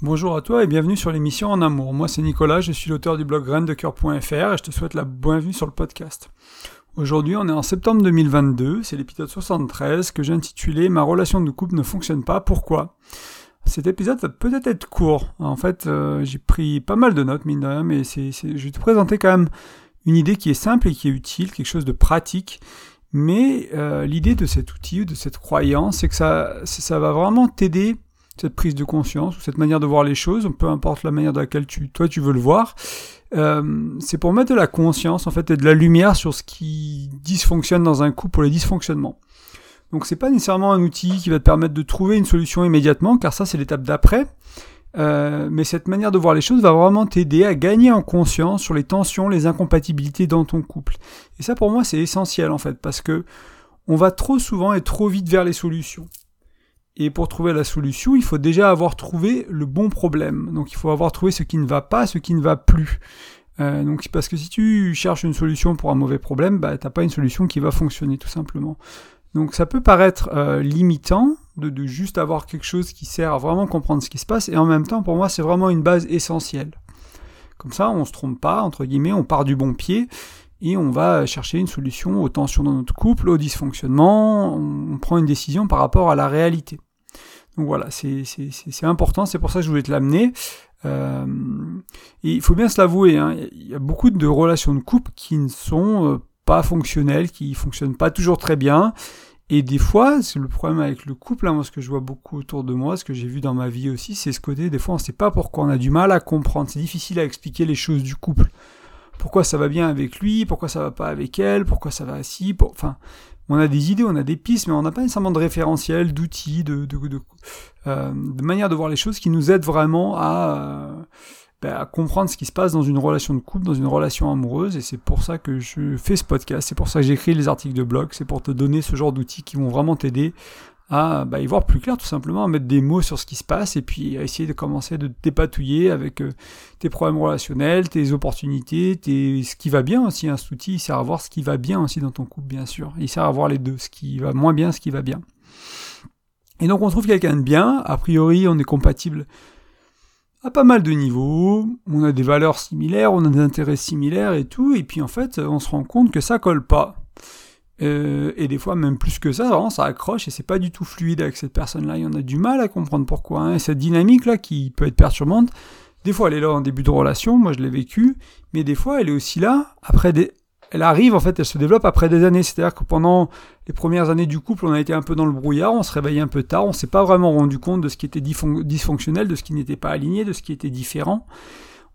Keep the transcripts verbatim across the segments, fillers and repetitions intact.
Bonjour à toi et bienvenue sur l'émission En Amour. Moi c'est Nicolas, je suis l'auteur du blog graindecoeur point f r et je te souhaite la bienvenue sur le podcast. Aujourd'hui on est en septembre deux mille vingt-deux, c'est l'épisode soixante-treize que j'ai intitulé « Ma relation de couple ne fonctionne pas, pourquoi ?» Cet épisode va peut-être être court. En fait euh, j'ai pris pas mal de notes mine de rien, mais c'est, c'est... je vais te présenter quand même une idée qui est simple et qui est utile, quelque chose de pratique. Mais euh, l'idée de cet outil, de cette croyance, c'est que ça, ça va vraiment t'aider. Cette prise de conscience, ou cette manière de voir les choses, peu importe la manière dans laquelle tu, toi tu veux le voir, euh, c'est pour mettre de la conscience en fait et de la lumière sur ce qui dysfonctionne dans un couple, pour les dysfonctionnements. Donc c'est pas nécessairement un outil qui va te permettre de trouver une solution immédiatement, car ça c'est l'étape d'après, euh, mais cette manière de voir les choses va vraiment t'aider à gagner en conscience sur les tensions, les incompatibilités dans ton couple. Et ça pour moi c'est essentiel en fait, parce que on va trop souvent et trop vite vers les solutions. Et pour trouver la solution, il faut déjà avoir trouvé le bon problème. Donc il faut avoir trouvé ce qui ne va pas, ce qui ne va plus. Euh, donc parce que si tu cherches une solution pour un mauvais problème, bah t'as pas une solution qui va fonctionner tout simplement. Donc ça peut paraître euh, limitant de, de juste avoir quelque chose qui sert à vraiment comprendre ce qui se passe. Et en même temps, pour moi, c'est vraiment une base essentielle. Comme ça, on se trompe pas, entre guillemets, on part du bon pied. Et on va chercher une solution aux tensions dans notre couple, aux dysfonctionnements. On, on prend une décision par rapport à la réalité. Donc voilà, c'est, c'est, c'est, c'est important, c'est pour ça que je voulais te l'amener. Euh, et il faut bien se l'avouer, hein, il y a beaucoup de relations de couple qui ne sont euh, pas fonctionnelles, qui ne fonctionnent pas toujours très bien. Et des fois, c'est le problème avec le couple, hein, moi ce que je vois beaucoup autour de moi, ce que j'ai vu dans ma vie aussi, c'est ce côté, des fois on ne sait pas pourquoi, on a du mal à comprendre, c'est difficile à expliquer les choses du couple. Pourquoi ça va bien avec lui, pourquoi ça va pas avec elle, pourquoi ça va assis, pour... enfin, on a des idées, on a des pistes, mais on n'a pas nécessairement de référentiel, d'outils, de, de, de, euh, de manière de voir les choses qui nous aident vraiment à, euh, ben, à comprendre ce qui se passe dans une relation de couple, dans une relation amoureuse, et c'est pour ça que je fais ce podcast, c'est pour ça que j'écris les articles de blog, c'est pour te donner ce genre d'outils qui vont vraiment t'aider à bah, y voir plus clair tout simplement, à mettre des mots sur ce qui se passe et puis à essayer de commencer de te dépatouiller avec euh, tes problèmes relationnels, tes opportunités, tes... ce qui va bien aussi, hein, cet outil il sert à voir ce qui va bien aussi dans ton couple bien sûr, il sert à voir les deux, ce qui va moins bien, ce qui va bien. Et donc on trouve quelqu'un de bien, a priori on est compatible à pas mal de niveaux, on a des valeurs similaires, on a des intérêts similaires et tout, et puis en fait on se rend compte que ça colle pas. Euh, et des fois même plus que ça, vraiment ça accroche et c'est pas du tout fluide avec cette personne-là, il y en a du mal à comprendre pourquoi, hein. Et cette dynamique-là qui peut être perturbante, des fois elle est là en début de relation, moi je l'ai vécu, mais des fois elle est aussi là, après des... elle arrive en fait, elle se développe après des années, c'est-à-dire que pendant les premières années du couple on a été un peu dans le brouillard, on se réveillait un peu tard, on s'est pas vraiment rendu compte de ce qui était dysfon... dysfonctionnel, de ce qui n'était pas aligné, de ce qui était différent.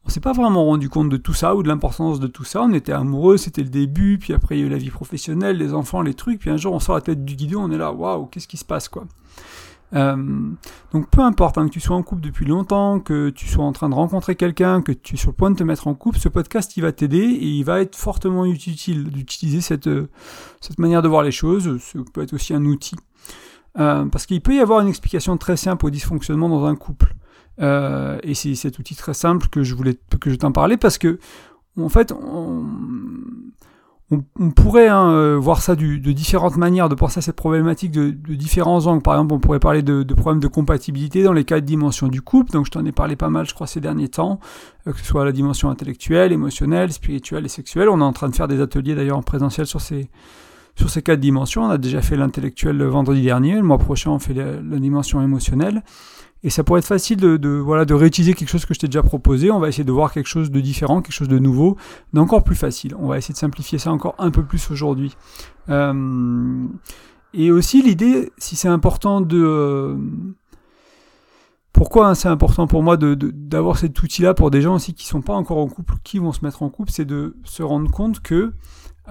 On s'est pas vraiment rendu compte de tout ça ou de l'importance de tout ça. On était amoureux, c'était le début, puis après il y a eu la vie professionnelle, les enfants, les trucs, puis un jour on sort la tête du guidon, on est là, waouh, qu'est-ce qui se passe quoi. Euh, donc peu importe hein, que tu sois en couple depuis longtemps, que tu sois en train de rencontrer quelqu'un, que tu es sur le point de te mettre en couple, ce podcast il va t'aider et il va être fortement utile d'utiliser cette, euh, cette manière de voir les choses. Ça peut être aussi un outil. Euh, parce qu'il peut y avoir une explication très simple au dysfonctionnement dans un couple. Euh, et c'est cet outil très simple que je voulais que je t'en parlais parce que en fait on, on, on pourrait hein, voir ça du, de différentes manières, de penser à cette problématique de, de différents angles. Par exemple on pourrait parler de, de problèmes de compatibilité dans les quatre dimensions du couple, donc je t'en ai parlé pas mal je crois ces derniers temps, que ce soit la dimension intellectuelle, émotionnelle, spirituelle et sexuelle. On est en train de faire des ateliers d'ailleurs en présentiel sur ces sur ces quatre dimensions. On a déjà fait l'intellectuel le vendredi dernier, le mois prochain on fait la, la dimension émotionnelle. Et ça pourrait être facile de, de, voilà, de réutiliser quelque chose que je t'ai déjà proposé. On va essayer de voir quelque chose de différent, quelque chose de nouveau, d'encore plus facile. On va essayer de simplifier ça encore un peu plus aujourd'hui. Euh, et aussi l'idée, si c'est important de... Euh, pourquoi hein, c'est important pour moi de, de, d'avoir cet outil-là pour des gens aussi qui ne sont pas encore en couple, qui vont se mettre en couple, c'est de se rendre compte que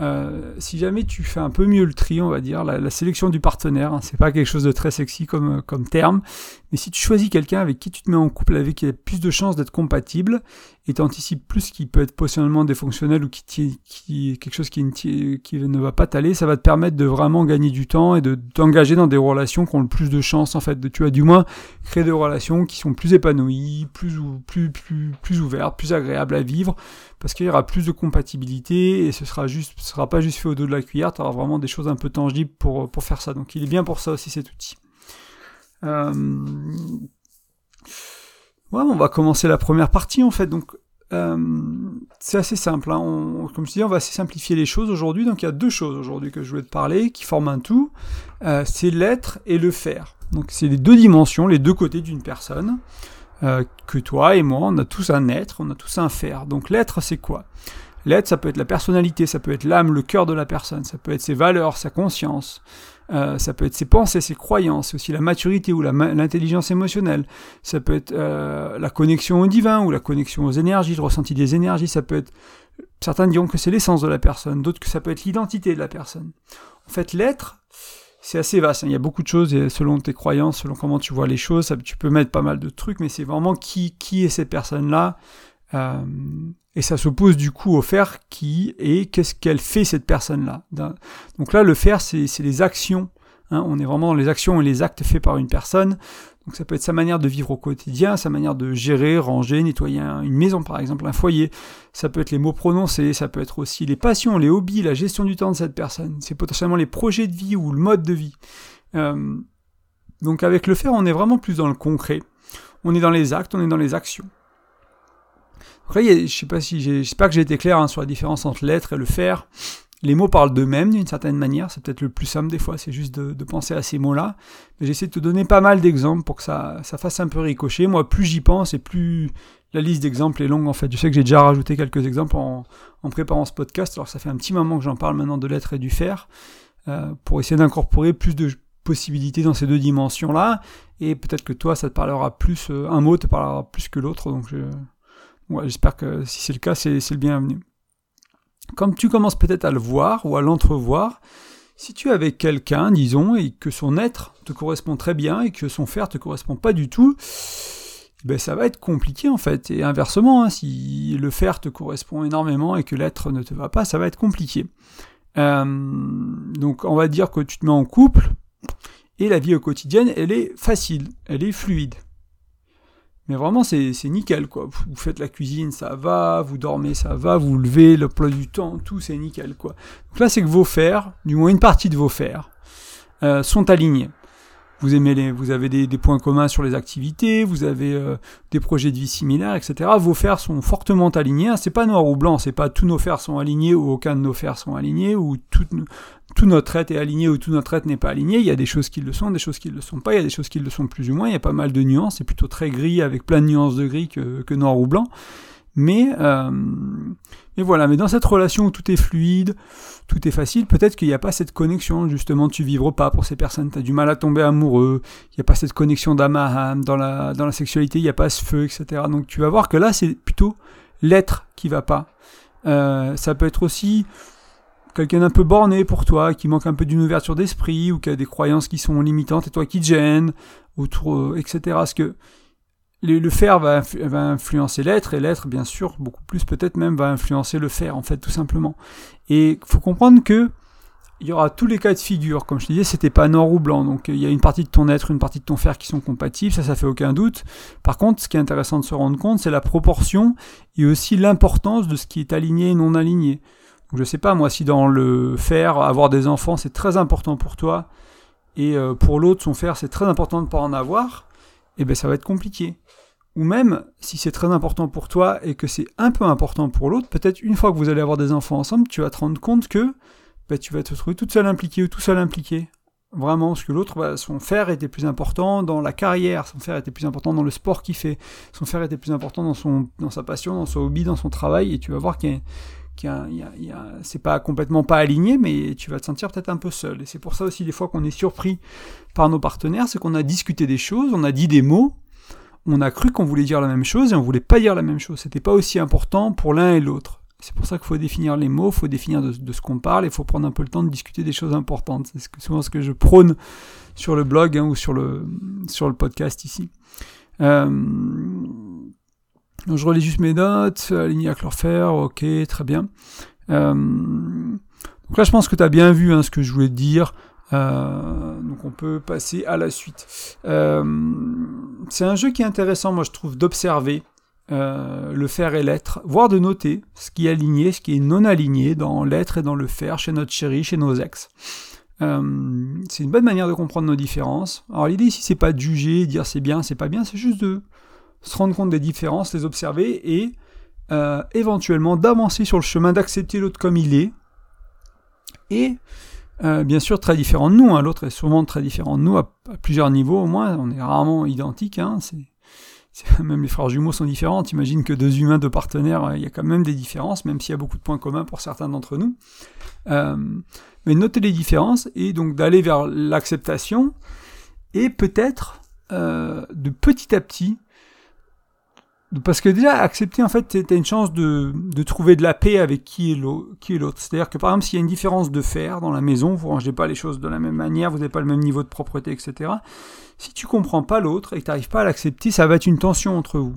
Euh, si jamais tu fais un peu mieux le tri, on va dire, la, la sélection du partenaire, hein, c'est pas quelque chose de très sexy comme, comme terme, mais si tu choisis quelqu'un avec qui tu te mets en couple, avec qui il y a plus de chances d'être compatible, et t'anticipes plus ce qui peut être potentiellement défonctionnel ou qui, t'y, qui quelque chose qui, qui ne va pas t'aller, ça va te permettre de vraiment gagner du temps et de t'engager dans des relations qui ont le plus de chances en fait, de, tu as du moins créer des relations qui sont plus épanouies, plus, plus, plus, plus ouvertes, plus agréables à vivre, parce qu'il y aura plus de compatibilité et ce sera juste ce sera pas juste fait au dos de la cuillère, tu auras vraiment des choses un peu tangibles pour, pour faire ça. Donc il est bien pour ça aussi cet outil. Euh... Ouais, on va commencer la première partie en fait. Donc euh, c'est assez simple. Hein. On, comme je disais, on va assez simplifier les choses aujourd'hui. Donc il y a deux choses aujourd'hui que je voulais te parler qui forment un tout. Euh, c'est l'être et le faire. Donc c'est les deux dimensions, les deux côtés d'une personne. Euh, que toi et moi, on a tous un être, on a tous un faire. Donc l'être, c'est quoi ? L'être, ça peut être la personnalité, ça peut être l'âme, le cœur de la personne, ça peut être ses valeurs, sa conscience, euh, ça peut être ses pensées, ses croyances, c'est aussi la maturité ou la ma- l'intelligence émotionnelle, ça peut être euh, la connexion au divin ou la connexion aux énergies, le ressenti des énergies, ça peut être... Certains diront que c'est l'essence de la personne, d'autres que ça peut être l'identité de la personne. En fait, l'être... C'est assez vaste, hein. Il y a beaucoup de choses, et selon tes croyances, selon comment tu vois les choses, ça, tu peux mettre pas mal de trucs, mais c'est vraiment qui, qui est cette personne-là, euh, et ça s'oppose du coup au faire qui est, qu'est-ce qu'elle fait cette personne-là. Donc là, le faire, c'est, c'est les actions, hein. On est vraiment dans les actions et les actes faits par une personne, donc ça peut être sa manière de vivre au quotidien, sa manière de gérer, ranger, nettoyer un, une maison par exemple, un foyer, ça peut être les mots prononcés, ça peut être aussi les passions, les hobbies, la gestion du temps de cette personne, c'est potentiellement les projets de vie ou le mode de vie. Euh, donc avec le faire, on est vraiment plus dans le concret, on est dans les actes, on est dans les actions. Après, je ne sais pas si j'ai, j'espère que j'ai été clair hein, sur la différence entre l'être et le faire. Les mots parlent d'eux-mêmes d'une certaine manière, c'est peut-être le plus simple des fois, c'est juste de, de penser à ces mots-là. Mais j'essaie de te donner pas mal d'exemples pour que ça, ça fasse un peu ricocher. Moi, plus j'y pense et plus la liste d'exemples est longue en fait. Je sais que j'ai déjà rajouté quelques exemples en, en préparant ce podcast, alors ça fait un petit moment que j'en parle maintenant de l'être et du faire, euh, pour essayer d'incorporer plus de possibilités dans ces deux dimensions-là. Et peut-être que toi, ça te parlera plus, euh, un mot te parlera plus que l'autre, donc je, ouais, j'espère que si c'est le cas, c'est, c'est le bienvenu. Comme tu commences peut-être à le voir ou à l'entrevoir, si tu es avec quelqu'un, disons, et que son être te correspond très bien et que son faire te correspond pas du tout, ben ça va être compliqué en fait. Et inversement, hein, si le faire te correspond énormément et que l'être ne te va pas, ça va être compliqué. Euh, donc on va dire que tu te mets en couple et la vie quotidienne, elle est facile, elle est fluide. Mais vraiment, c'est, c'est nickel, quoi. Vous faites la cuisine, ça va, vous dormez, ça va, vous levez, l'emploi du temps, tout, c'est nickel, quoi. Donc là, c'est que vos fers, du moins une partie de vos fers, euh, sont alignés. Vous aimez les, vous avez des, des points communs sur les activités, vous avez euh, des projets de vie similaires, et cetera. Vos fers sont fortement alignés. C'est pas noir ou blanc, c'est pas tous nos fers sont alignés ou aucun de nos fers sont alignés ou tout, tout notre être est aligné ou tout notre être n'est pas aligné. Il y a des choses qui le sont, des choses qui le sont pas. Il y a des choses qui le sont plus ou moins. Il y a pas mal de nuances. C'est plutôt très gris avec plein de nuances de gris que, que noir ou blanc. Mais, euh, mais voilà. Mais dans cette relation où tout est fluide, tout est facile, peut-être qu'il n'y a pas cette connexion, justement, tu vibres pas pour ces personnes, tu as du mal à tomber amoureux, il n'y a pas cette connexion d'âme à âme, dans la, dans la sexualité, il n'y a pas ce feu, et cetera. Donc tu vas voir que là, c'est plutôt l'être qui va pas. Euh, ça peut être aussi quelqu'un d'un peu borné pour toi, qui manque un peu d'une ouverture d'esprit, ou qui a des croyances qui sont limitantes et toi qui te gênes, ou trop, et cetera. Parce que le faire va, influ- va influencer l'être, et l'être, bien sûr, beaucoup plus peut-être même, va influencer le faire, en fait, tout simplement. Et il faut comprendre que il y aura tous les cas de figure. Comme je te disais, c'était pas noir ou blanc. Donc, il y a une partie de ton être, une partie de ton faire qui sont compatibles, ça, ça fait aucun doute. Par contre, ce qui est intéressant de se rendre compte, c'est la proportion et aussi l'importance de ce qui est aligné et non aligné. Donc, je sais pas, moi, si dans le faire, avoir des enfants, c'est très important pour toi, et euh, pour l'autre, son faire, c'est très important de ne pas en avoir, et bien, ça va être compliqué. Ou même, si c'est très important pour toi et que c'est un peu important pour l'autre, peut-être une fois que vous allez avoir des enfants ensemble, tu vas te rendre compte que bah, tu vas te trouver toute seule impliquée ou tout seul impliqué. Vraiment, parce que l'autre, bah, son faire était plus important dans la carrière, son faire était plus important dans le sport qu'il fait, son faire était plus important dans, son, dans sa passion, dans son hobby, dans son travail, et tu vas voir qu'il y a... Qu'il y a, il y a, il y a, c'est pas complètement pas aligné, mais tu vas te sentir peut-être un peu seul. Et c'est pour ça aussi des fois qu'on est surpris par nos partenaires, c'est qu'on a discuté des choses, on a dit des mots, on a cru qu'on voulait dire la même chose et on voulait pas dire la même chose. C'était pas aussi important pour l'un et l'autre. C'est pour ça qu'il faut définir les mots, il faut définir de, de ce qu'on parle, il faut prendre un peu le temps de discuter des choses importantes. C'est ce que, souvent ce que je prône sur le blog hein, ou sur le, sur le podcast ici. Euh... Donc je relis juste mes notes, aligné avec leur faire, ok, très bien. Euh, donc là, je pense que tu as bien vu hein, ce que je voulais te dire. Euh, donc on peut passer à la suite. Euh, c'est un jeu qui est intéressant, moi, je trouve, d'observer euh, le faire et l'être, voire de noter ce qui est aligné, ce qui est non aligné dans l'être et dans le faire, chez notre chérie, chez nos ex. Euh, c'est une bonne manière de comprendre nos différences. Alors l'idée ici, c'est pas de juger, dire c'est bien, c'est pas bien, c'est juste de... se rendre compte des différences, les observer et euh, éventuellement d'avancer sur le chemin, d'accepter l'autre comme il est. Et euh, bien sûr très différent de nous, hein. L'autre est souvent très différent de nous à, à plusieurs niveaux au moins, on est rarement identiques, hein. c'est, c'est, même les frères jumeaux sont différents, t'imagines que deux humains, deux partenaires, il y a quand même des différences, même s'il y a beaucoup de points communs pour certains d'entre nous. Euh, mais noter les différences et donc d'aller vers l'acceptation et peut-être euh, de petit à petit, parce que déjà, accepter, en fait, t'as une chance de, de trouver de la paix avec qui est l'autre. Qui est l'autre. C'est-à-dire que, par exemple, s'il y a une différence de fer dans la maison, vous rangez pas les choses de la même manière, vous n'avez pas le même niveau de propreté, et cetera. Si tu comprends pas l'autre et que t'arrives pas à l'accepter, ça va être une tension entre vous.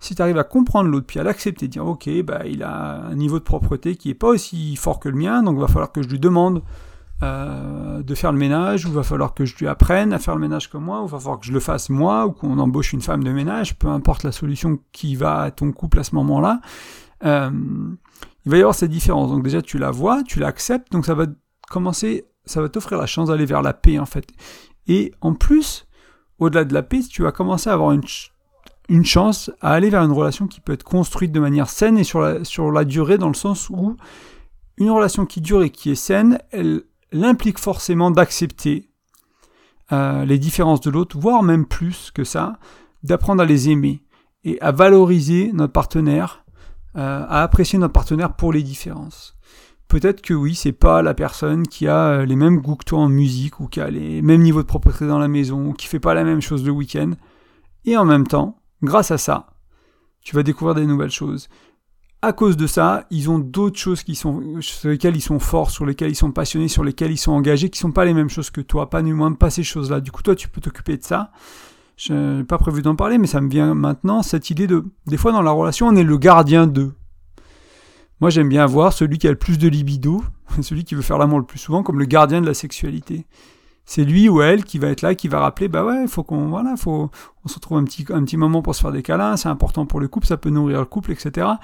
Si t'arrives à comprendre l'autre, puis à l'accepter, dire, ok, bah, il a un niveau de propreté qui est pas aussi fort que le mien, donc va falloir que je lui demande Euh, de faire le ménage, ou va falloir que je lui apprenne à faire le ménage comme moi, ou va falloir que je le fasse moi, ou qu'on embauche une femme de ménage, peu importe la solution qui va à ton couple à ce moment-là, euh, il va y avoir cette différence. Donc déjà tu la vois, tu l'acceptes, donc ça va commencer, ça va t'offrir la chance d'aller vers la paix en fait. Et en plus, au-delà de la paix, tu vas commencer à avoir une, ch- une chance à aller vers une relation qui peut être construite de manière saine et sur la, sur la durée, dans le sens où une relation qui dure et qui est saine, elle l'implique forcément d'accepter euh, les différences de l'autre, voire même plus que ça, d'apprendre à les aimer et à valoriser notre partenaire, euh, à apprécier notre partenaire pour les différences. Peut-être que oui, c'est pas la personne qui a les mêmes goûts que toi en musique, ou qui a les mêmes niveaux de propreté dans la maison, ou qui fait pas la même chose le week-end, et en même temps, grâce à ça, tu vas découvrir des nouvelles choses. À cause de ça, ils ont d'autres choses qui sont, sur lesquelles ils sont forts, sur lesquelles ils sont passionnés, sur lesquelles ils sont engagés, qui sont pas les mêmes choses que toi, pas du moins pas ces choses-là. Du coup, toi, tu peux t'occuper de ça. Je n'ai pas prévu d'en parler, mais ça me vient maintenant, cette idée de, des fois dans la relation, on est le gardien d'eux. Moi, j'aime bien voir celui qui a le plus de libido, celui qui veut faire l'amour le plus souvent, comme le gardien de la sexualité. C'est lui ou elle qui va être là, qui va rappeler, bah ouais, faut qu'on, voilà, faut, on se retrouve un petit, un petit moment pour se faire des câlins, c'est important pour le couple, ça peut nourrir le couple, et cetera.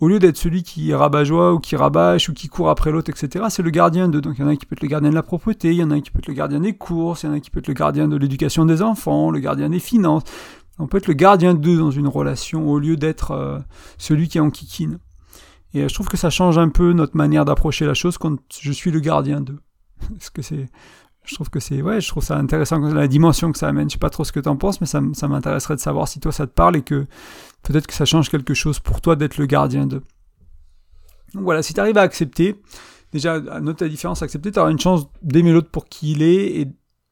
Au lieu d'être celui qui rabat-joie, ou qui rabâche, ou qui court après l'autre, et cetera, c'est le gardien de, donc il y en a un qui peut être le gardien de la propreté, il y en a un qui peut être le gardien des courses, il y en a un qui peut être le gardien de l'éducation des enfants, le gardien des finances. On peut être le gardien d'eux dans une relation, au lieu d'être euh, celui qui est en kikine. Et euh, je trouve que ça change un peu notre manière d'approcher la chose quand je suis le gardien d'eux. Est-ce que c'est... Je trouve que c'est, ouais, je trouve ça intéressant, la dimension que ça amène. Je sais pas trop ce que t'en penses, mais ça, ça m'intéresserait de savoir si toi ça te parle et que peut-être que ça change quelque chose pour toi d'être le gardien d'eux. Donc voilà, si t'arrives à accepter, déjà, note la différence, accepter, t'auras une chance d'aimer l'autre pour qui il est et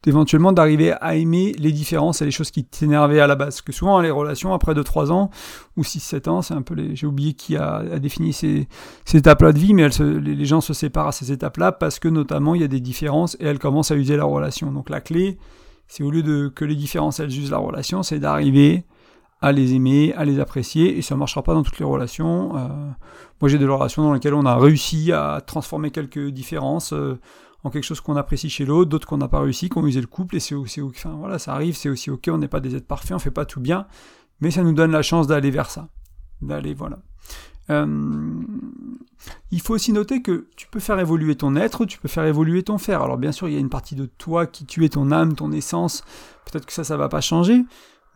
éventuellement d'arriver à aimer les différences et les choses qui t'énervaient à la base. Parce que souvent, les relations, après deux trois ans ou six sept ans, c'est un peu les... j'ai oublié qui a, a défini ces, ces étapes-là de vie, mais elles se, les gens se séparent à ces étapes-là parce que, notamment, il y a des différences et elles commencent à user la relation. Donc la clé, c'est au lieu de que les différences, elles usent la relation, c'est d'arriver à les aimer, à les apprécier, et ça ne marchera pas dans toutes les relations. Euh, moi, j'ai des relations dans lesquelles on a réussi à transformer quelques différences euh, en quelque chose qu'on apprécie chez l'autre, d'autres qu'on n'a pas réussi, qu'on usait le couple, et c'est, c'est, enfin, voilà, ça arrive, c'est aussi ok, on n'est pas des êtres parfaits, on ne fait pas tout bien, mais ça nous donne la chance d'aller vers ça. D'aller, voilà. Euh, il faut aussi noter que tu peux faire évoluer ton être, tu peux faire évoluer ton faire. Alors bien sûr, il y a une partie de toi qui tu es, ton âme, ton essence, peut-être que ça, ça ne va pas changer,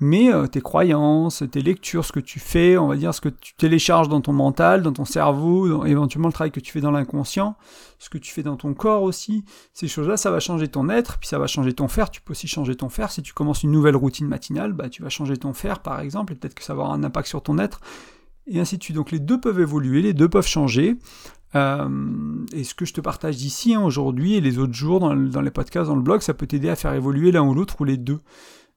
mais euh, tes croyances, tes lectures, ce que tu fais, on va dire, ce que tu télécharges dans ton mental, dans ton cerveau, dans, éventuellement le travail que tu fais dans l'inconscient, ce que tu fais dans ton corps aussi, ces choses-là, ça va changer ton être, puis ça va changer ton faire, tu peux aussi changer ton faire, si tu commences une nouvelle routine matinale, bah, tu vas changer ton faire par exemple, et peut-être que ça va avoir un impact sur ton être, et ainsi de suite. Donc les deux peuvent évoluer, les deux peuvent changer, euh, et ce que je te partage ici, hein, aujourd'hui, et les autres jours, dans, dans les podcasts, dans le blog, ça peut t'aider à faire évoluer l'un ou l'autre, ou les deux.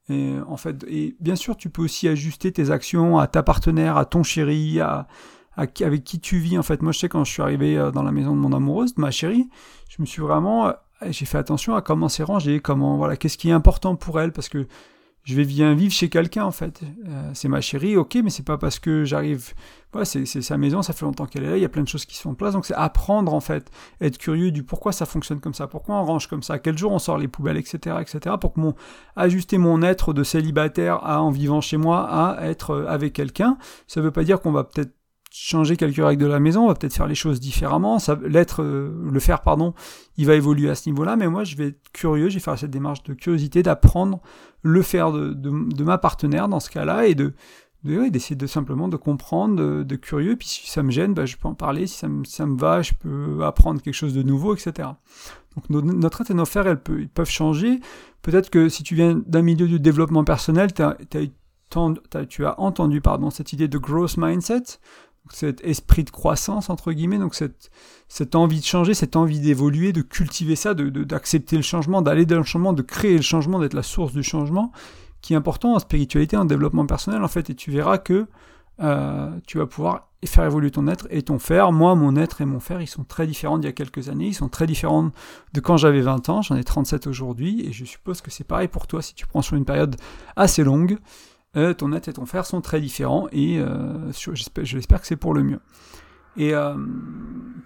Et, en fait, et bien sûr, tu peux aussi ajuster tes actions à ta partenaire, à ton chéri, à, à, avec qui tu vis. En fait, moi, je sais, quand je suis arrivé dans la maison de mon amoureuse, de ma chérie, je me suis vraiment, j'ai fait attention à comment c'est rangé, comment, voilà, qu'est-ce qui est important pour elle, parce que je vais bien vivre chez quelqu'un, en fait. Euh, c'est ma chérie, ok, mais c'est pas parce que j'arrive... Ouais, c'est, c'est sa maison, ça fait longtemps qu'elle est là, il y a plein de choses qui se font en place, donc c'est apprendre, en fait, être curieux du pourquoi ça fonctionne comme ça, pourquoi on range comme ça, quel jour on sort les poubelles, et cetera, et cetera, pour que mon... ajuster mon être de célibataire à, en vivant chez moi, à être avec quelqu'un. Ça veut pas dire qu'on va peut-être changer quelques règles de la maison, on va peut-être faire les choses différemment, ça, l'être, euh, le faire, pardon, il va évoluer à ce niveau-là, mais moi je vais être curieux, je vais faire cette démarche de curiosité, d'apprendre le faire de, de, de ma partenaire dans ce cas-là, et de, de, ouais, d'essayer de simplement de comprendre, de, de curieux, puis si ça me gêne, bah, je peux en parler, si ça me, si ça me va, je peux apprendre quelque chose de nouveau, et cetera. Donc no, notre athénosphère, elle peut, ils peuvent changer. Peut-être que si tu viens d'un milieu du développement personnel, t'as, t'as, t'as, t'as, tu as entendu pardon, cette idée de growth mindset, cet esprit de croissance, entre guillemets, donc cette, cette envie de changer, cette envie d'évoluer, de cultiver ça, de, de, d'accepter le changement, d'aller dans le changement, de créer le changement, d'être la source du changement, qui est important en spiritualité, en développement personnel, en fait, et tu verras que euh, tu vas pouvoir faire évoluer ton être et ton faire. Moi, mon être et mon faire, ils sont très différents d'il y a quelques années, ils sont très différents de quand j'avais vingt ans, j'en ai trente-sept aujourd'hui, et je suppose que c'est pareil pour toi, si tu prends sur une période assez longue, Euh, ton être et ton faire sont très différents et euh, j'espère, j'espère que c'est pour le mieux. Et euh,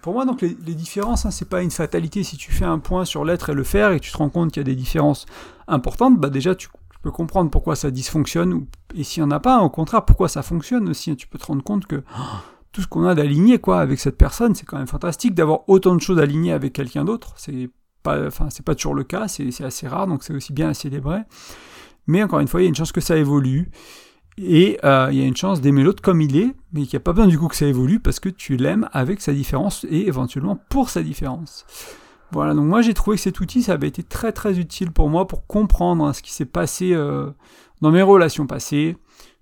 pour moi, donc, les, les différences, hein, c'est pas une fatalité. Si tu fais un point sur l'être et le faire et que tu te rends compte qu'il y a des différences importantes, bah déjà tu, tu peux comprendre pourquoi ça dysfonctionne ou, et s'il y en a pas, au contraire, pourquoi ça fonctionne aussi. Tu peux te rendre compte que oh, tout ce qu'on a d'aligné quoi, avec cette personne, c'est quand même fantastique d'avoir autant de choses alignées avec quelqu'un d'autre. C'est pas, enfin, c'est pas toujours le cas, c'est, c'est assez rare, donc c'est aussi bien à célébrer. Mais encore une fois, il y a une chance que ça évolue, et euh, il y a une chance d'aimer l'autre comme il est, mais qu'il n'y a pas besoin du coup que ça évolue, parce que tu l'aimes avec sa différence, et éventuellement pour sa différence. Voilà, donc moi j'ai trouvé que cet outil, ça avait été très très utile pour moi, pour comprendre hein, ce qui s'est passé euh, dans mes relations passées,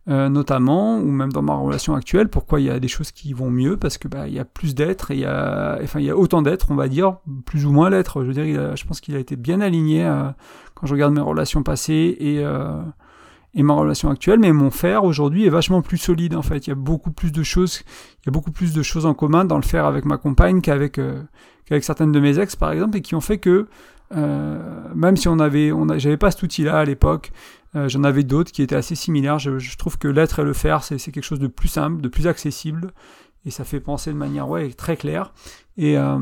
euh, notamment, ou même dans ma relation actuelle, pourquoi il y a des choses qui vont mieux, parce que bah, il y a plus d'être, et il y a, enfin il y a autant d'être, on va dire, plus ou moins l'être, je veux dire, il a, je pense qu'il a été bien aligné à... quand je regarde mes relations passées et, euh, et ma relation actuelle, mais mon faire aujourd'hui est vachement plus solide en fait. Il y a beaucoup plus de choses, il y a beaucoup plus de choses en commun dans le faire avec ma compagne qu'avec euh, qu'avec certaines de mes ex par exemple, et qui ont fait que euh, même si on avait, on a, j'avais pas cet outil-là à l'époque, euh, j'en avais d'autres qui étaient assez similaires. Je, je trouve que l'être et le faire, c'est, c'est quelque chose de plus simple, de plus accessible, et ça fait penser de manière ouais très claire. Et euh,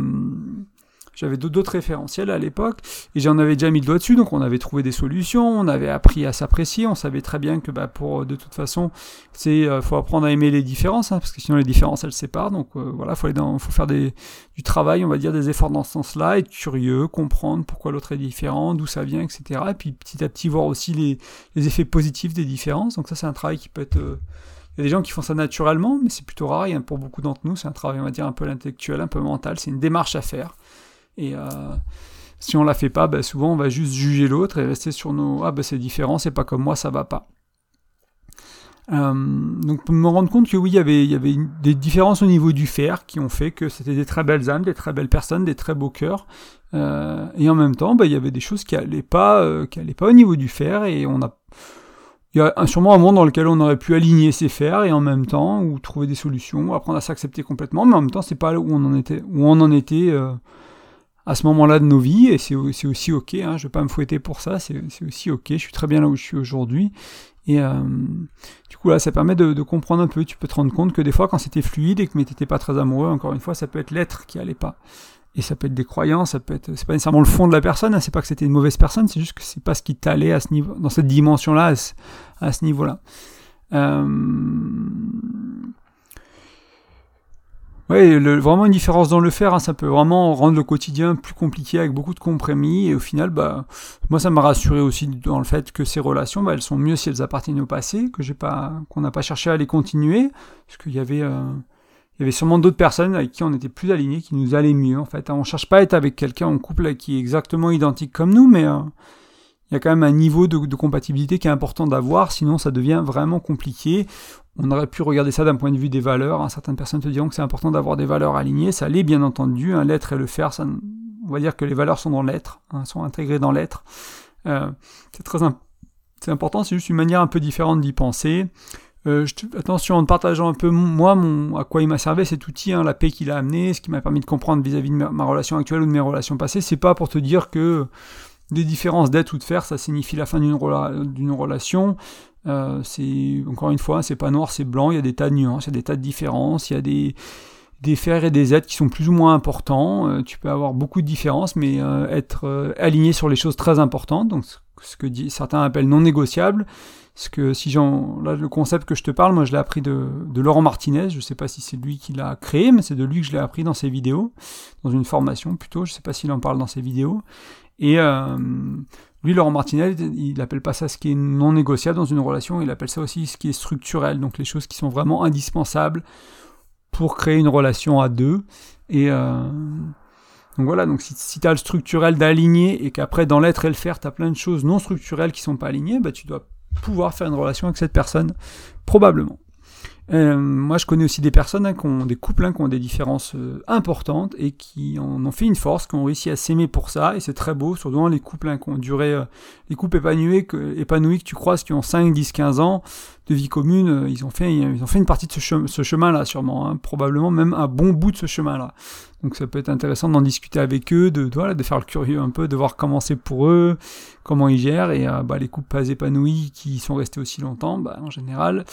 J'avais d'autres référentiels à l'époque, et j'en avais déjà mis le doigt dessus, donc on avait trouvé des solutions, on avait appris à s'apprécier, on savait très bien que bah, pour, de toute façon, c'est euh, faut apprendre à aimer les différences, hein, parce que sinon les différences, elles séparent, donc euh, voilà, faut aller dans, faut faire des, du travail, on va dire, des efforts dans ce sens-là, être curieux, comprendre pourquoi l'autre est différent, d'où ça vient, et cetera, et puis petit à petit voir aussi les, les effets positifs des différences, donc ça c'est un travail qui peut être... Euh, Il y a des gens qui font ça naturellement, mais c'est plutôt rare, et pour beaucoup d'entre nous, c'est un travail, on va dire, un peu intellectuel, un peu mental, c'est une démarche à faire. Et euh, si on la fait pas, ben souvent on va juste juger l'autre et rester sur nos ah ben c'est différent, c'est pas comme moi, ça va pas. Euh, donc pour me rendre compte que oui, il y avait, il y avait des différences au niveau du faire qui ont fait que c'était des très belles âmes, des très belles personnes, des très beaux cœurs. Euh, et en même temps, ben il y avait des choses qui allaient pas, euh, qui allaient pas au niveau du faire, et on a il y a sûrement un monde dans lequel on aurait pu aligner ses fers et en même temps ou trouver des solutions, apprendre à s'accepter complètement, mais en même temps c'est pas où on en était, où on en était. Euh, à ce moment-là de nos vies, et c'est, c'est aussi ok, hein, je vais pas me fouetter pour ça, c'est, c'est aussi ok, je suis très bien là où je suis aujourd'hui, et euh, du coup là, ça permet de, de comprendre un peu, tu peux te rendre compte que des fois, quand c'était fluide, et que mais t'étais pas très amoureux, encore une fois, ça peut être l'être qui allait pas, et ça peut être des croyances, ça peut être, c'est pas nécessairement le fond de la personne, hein, c'est pas que c'était une mauvaise personne, c'est juste que c'est pas ce qui t'allait à ce niveau, dans cette dimension-là, à ce, à ce niveau-là. Euh... Ouais, le, vraiment une différence dans le faire, hein, ça peut vraiment rendre le quotidien plus compliqué avec beaucoup de compromis, et au final, bah, moi ça m'a rassuré aussi dans le fait que ces relations, bah, elles sont mieux si elles appartiennent au passé, que j'ai pas, qu'on n'a pas cherché à les continuer, parce qu'il y avait, euh, il y avait sûrement d'autres personnes avec qui on était plus alignés, qui nous allaient mieux en fait. Hein, on cherche pas à être avec quelqu'un en couple qui est exactement identique comme nous, mais euh, il y a quand même un niveau de, de compatibilité qui est important d'avoir, sinon ça devient vraiment compliqué. On aurait pu regarder ça d'un point de vue des valeurs. Hein. Certaines personnes te diront que c'est important d'avoir des valeurs alignées. Ça l'est, bien entendu. Hein. L'être et le faire, ça, on va dire que les valeurs sont dans l'être, hein, sont intégrées dans l'être. Euh, c'est très imp- c'est important, c'est juste une manière un peu différente d'y penser. Euh, je, attention, en partageant un peu, moi, mon, à quoi il m'a servi cet outil, hein, la paix qu'il a amené, ce qui m'a permis de comprendre vis-à-vis de ma, ma relation actuelle ou de mes relations passées, c'est pas pour te dire que... des différences d'être ou de faire, ça signifie la fin d'une, rela- d'une relation. Euh, c'est, encore une fois, c'est pas noir, c'est blanc, il y a des tas de nuances, il y a des tas de différences, il y a des, des faire et des êtres qui sont plus ou moins importants. Euh, tu peux avoir beaucoup de différences, mais euh, être euh, aligné sur les choses très importantes, donc ce que dit, certains appellent non négociable. Parce que si j'en, là, le concept que je te parle, moi je l'ai appris de, de Laurent Martinez, je sais pas si c'est lui qui l'a créé, mais c'est de lui que je l'ai appris dans ses vidéos, dans une formation plutôt, je sais pas s'il en parle dans ses vidéos. Et euh, Lui, Laurent Martinez, il n'appelle pas ça ce qui est non négociable dans une relation, il appelle ça aussi ce qui est structurel, donc les choses qui sont vraiment indispensables pour créer une relation à deux. Et euh, donc voilà, donc si, si tu as le structurel d'aligner et qu'après dans l'être et le faire, tu as plein de choses non structurelles qui ne sont pas alignées, bah, tu dois pouvoir faire une relation avec cette personne, probablement. Euh, moi, je connais aussi des personnes, hein, qui ont des couples hein, qui ont des différences euh, importantes et qui en ont fait une force, qui ont réussi à s'aimer pour ça, et c'est très beau, surtout dans les couples hein, qui ont duré, euh, les couples épanouis que, épanouis que tu croises, qui ont cinq, dix, quinze ans de vie commune, euh, ils, ont fait, ils ont fait une partie de ce, che- ce chemin-là, sûrement, hein, probablement même un bon bout de ce chemin-là. Donc ça peut être intéressant d'en discuter avec eux, de, de, voilà, de faire le curieux un peu, de voir comment c'est pour eux, comment ils gèrent, et euh, bah, les couples pas épanouis qui sont restés aussi longtemps, bah, en général,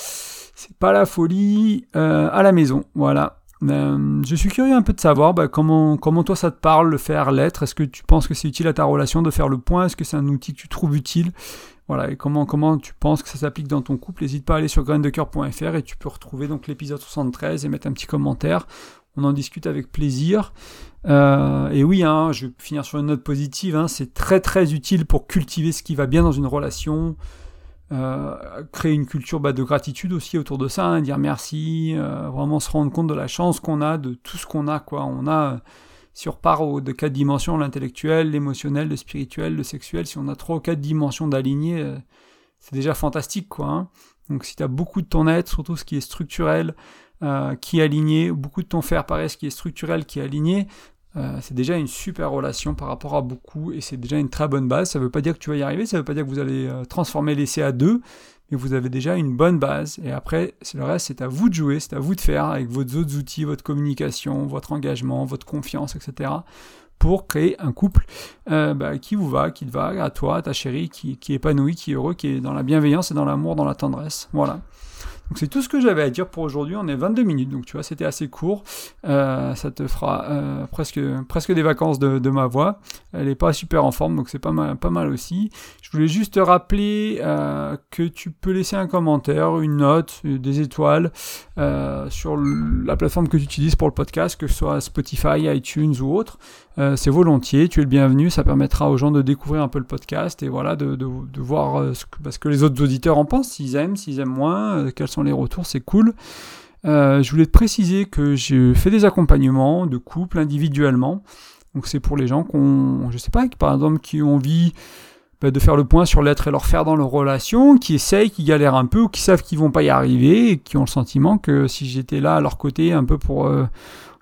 c'est pas la folie euh, à la maison, voilà. Euh, je suis curieux un peu de savoir bah, comment, comment toi ça te parle, le faire, l'être, est-ce que tu penses que c'est utile à ta relation de faire le point, est-ce que c'est un outil que tu trouves utile, voilà, et comment, comment tu penses que ça s'applique dans ton couple. N'hésite pas à aller sur graindecoeur point f r et tu peux retrouver donc l'épisode soixante-treize et mettre un petit commentaire. On en discute avec plaisir. Euh, et oui, hein, je vais finir sur une note positive. Hein, c'est très très utile pour cultiver ce qui va bien dans une relation. Euh, créer une culture bah, de gratitude aussi autour de ça. Hein, dire merci. Euh, vraiment se rendre compte de la chance qu'on a, de tout ce qu'on a. Quoi. On a, euh, si on repart aux, de quatre dimensions, l'intellectuel, l'émotionnel, le spirituel, le sexuel, si on a trois ou quatre dimensions d'alignées, euh, c'est déjà fantastique. Quoi, hein. Donc si tu as beaucoup de ton être, surtout ce qui est structurel, Euh, qui est aligné, beaucoup de ton faire pareil, ce qui est structurel, qui est aligné, euh, c'est déjà une super relation par rapport à beaucoup, et c'est déjà une très bonne base. Ça ne veut pas dire que tu vas y arriver, ça ne veut pas dire que vous allez euh, transformer l'essai à deux, mais vous avez déjà une bonne base, et après, c'est le reste, c'est à vous de jouer, c'est à vous de faire, avec vos autres outils, votre communication, votre engagement, votre confiance, et cetera, pour créer un couple euh, bah, qui vous va, qui te va, à toi, à ta chérie, qui, qui est épanoui, qui est heureux, qui est dans la bienveillance, et dans l'amour, dans la tendresse, voilà. Donc c'est tout ce que j'avais à dire pour aujourd'hui, on est vingt-deux minutes, donc tu vois c'était assez court, euh, ça te fera euh, presque, presque des vacances de, de ma voix, elle n'est pas super en forme donc c'est pas mal, pas mal aussi. Je voulais juste te rappeler euh, que tu peux laisser un commentaire, une note, des étoiles euh, sur la plateforme que tu utilises pour le podcast, que ce soit Spotify, iTunes ou autre, euh, c'est volontiers, tu es le bienvenu, ça permettra aux gens de découvrir un peu le podcast et voilà de, de, de voir ce que, parce que les autres auditeurs en pensent, s'ils aiment, s'ils aiment moins, euh, quels sont les retours, c'est cool. Euh, je voulais te préciser que je fais des accompagnements de couple individuellement. Donc c'est pour les gens qui ont, je sais pas, qui, par exemple, qui ont envie bah, de faire le point sur l'être et leur faire dans leur relation, qui essayent, qui galèrent un peu, ou qui savent qu'ils vont pas y arriver, et qui ont le sentiment que si j'étais là à leur côté, un peu pour euh,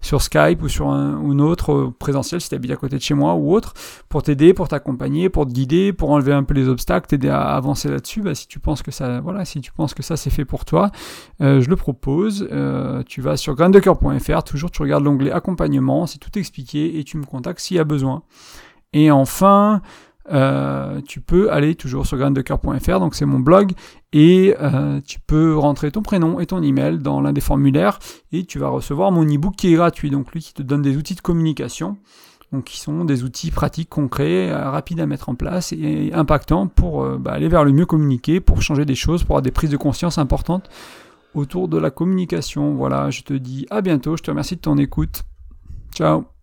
sur Skype ou sur un ou une autre euh, présentiel, si tu habites à côté de chez moi ou autre, pour t'aider, pour t'accompagner, pour te guider, pour enlever un peu les obstacles, t'aider à avancer là-dessus, bah, si tu penses que ça, voilà, si tu penses que ça c'est fait pour toi, euh, je le propose. Euh, tu vas sur graindecoeur point f r, toujours tu regardes l'onglet accompagnement, c'est tout expliqué et tu me contactes s'il y a besoin. Et enfin, Euh, tu peux aller toujours sur graindecoeur point f r, donc c'est mon blog, et euh, tu peux rentrer ton prénom et ton email dans l'un des formulaires et tu vas recevoir mon e-book qui est gratuit, donc lui qui te donne des outils de communication, donc qui sont des outils pratiques, concrets, euh, rapides à mettre en place et impactants pour euh, bah, aller vers le mieux communiquer, pour changer des choses, pour avoir des prises de conscience importantes autour de la communication. Voilà, je te dis à bientôt, je te remercie de ton écoute, ciao.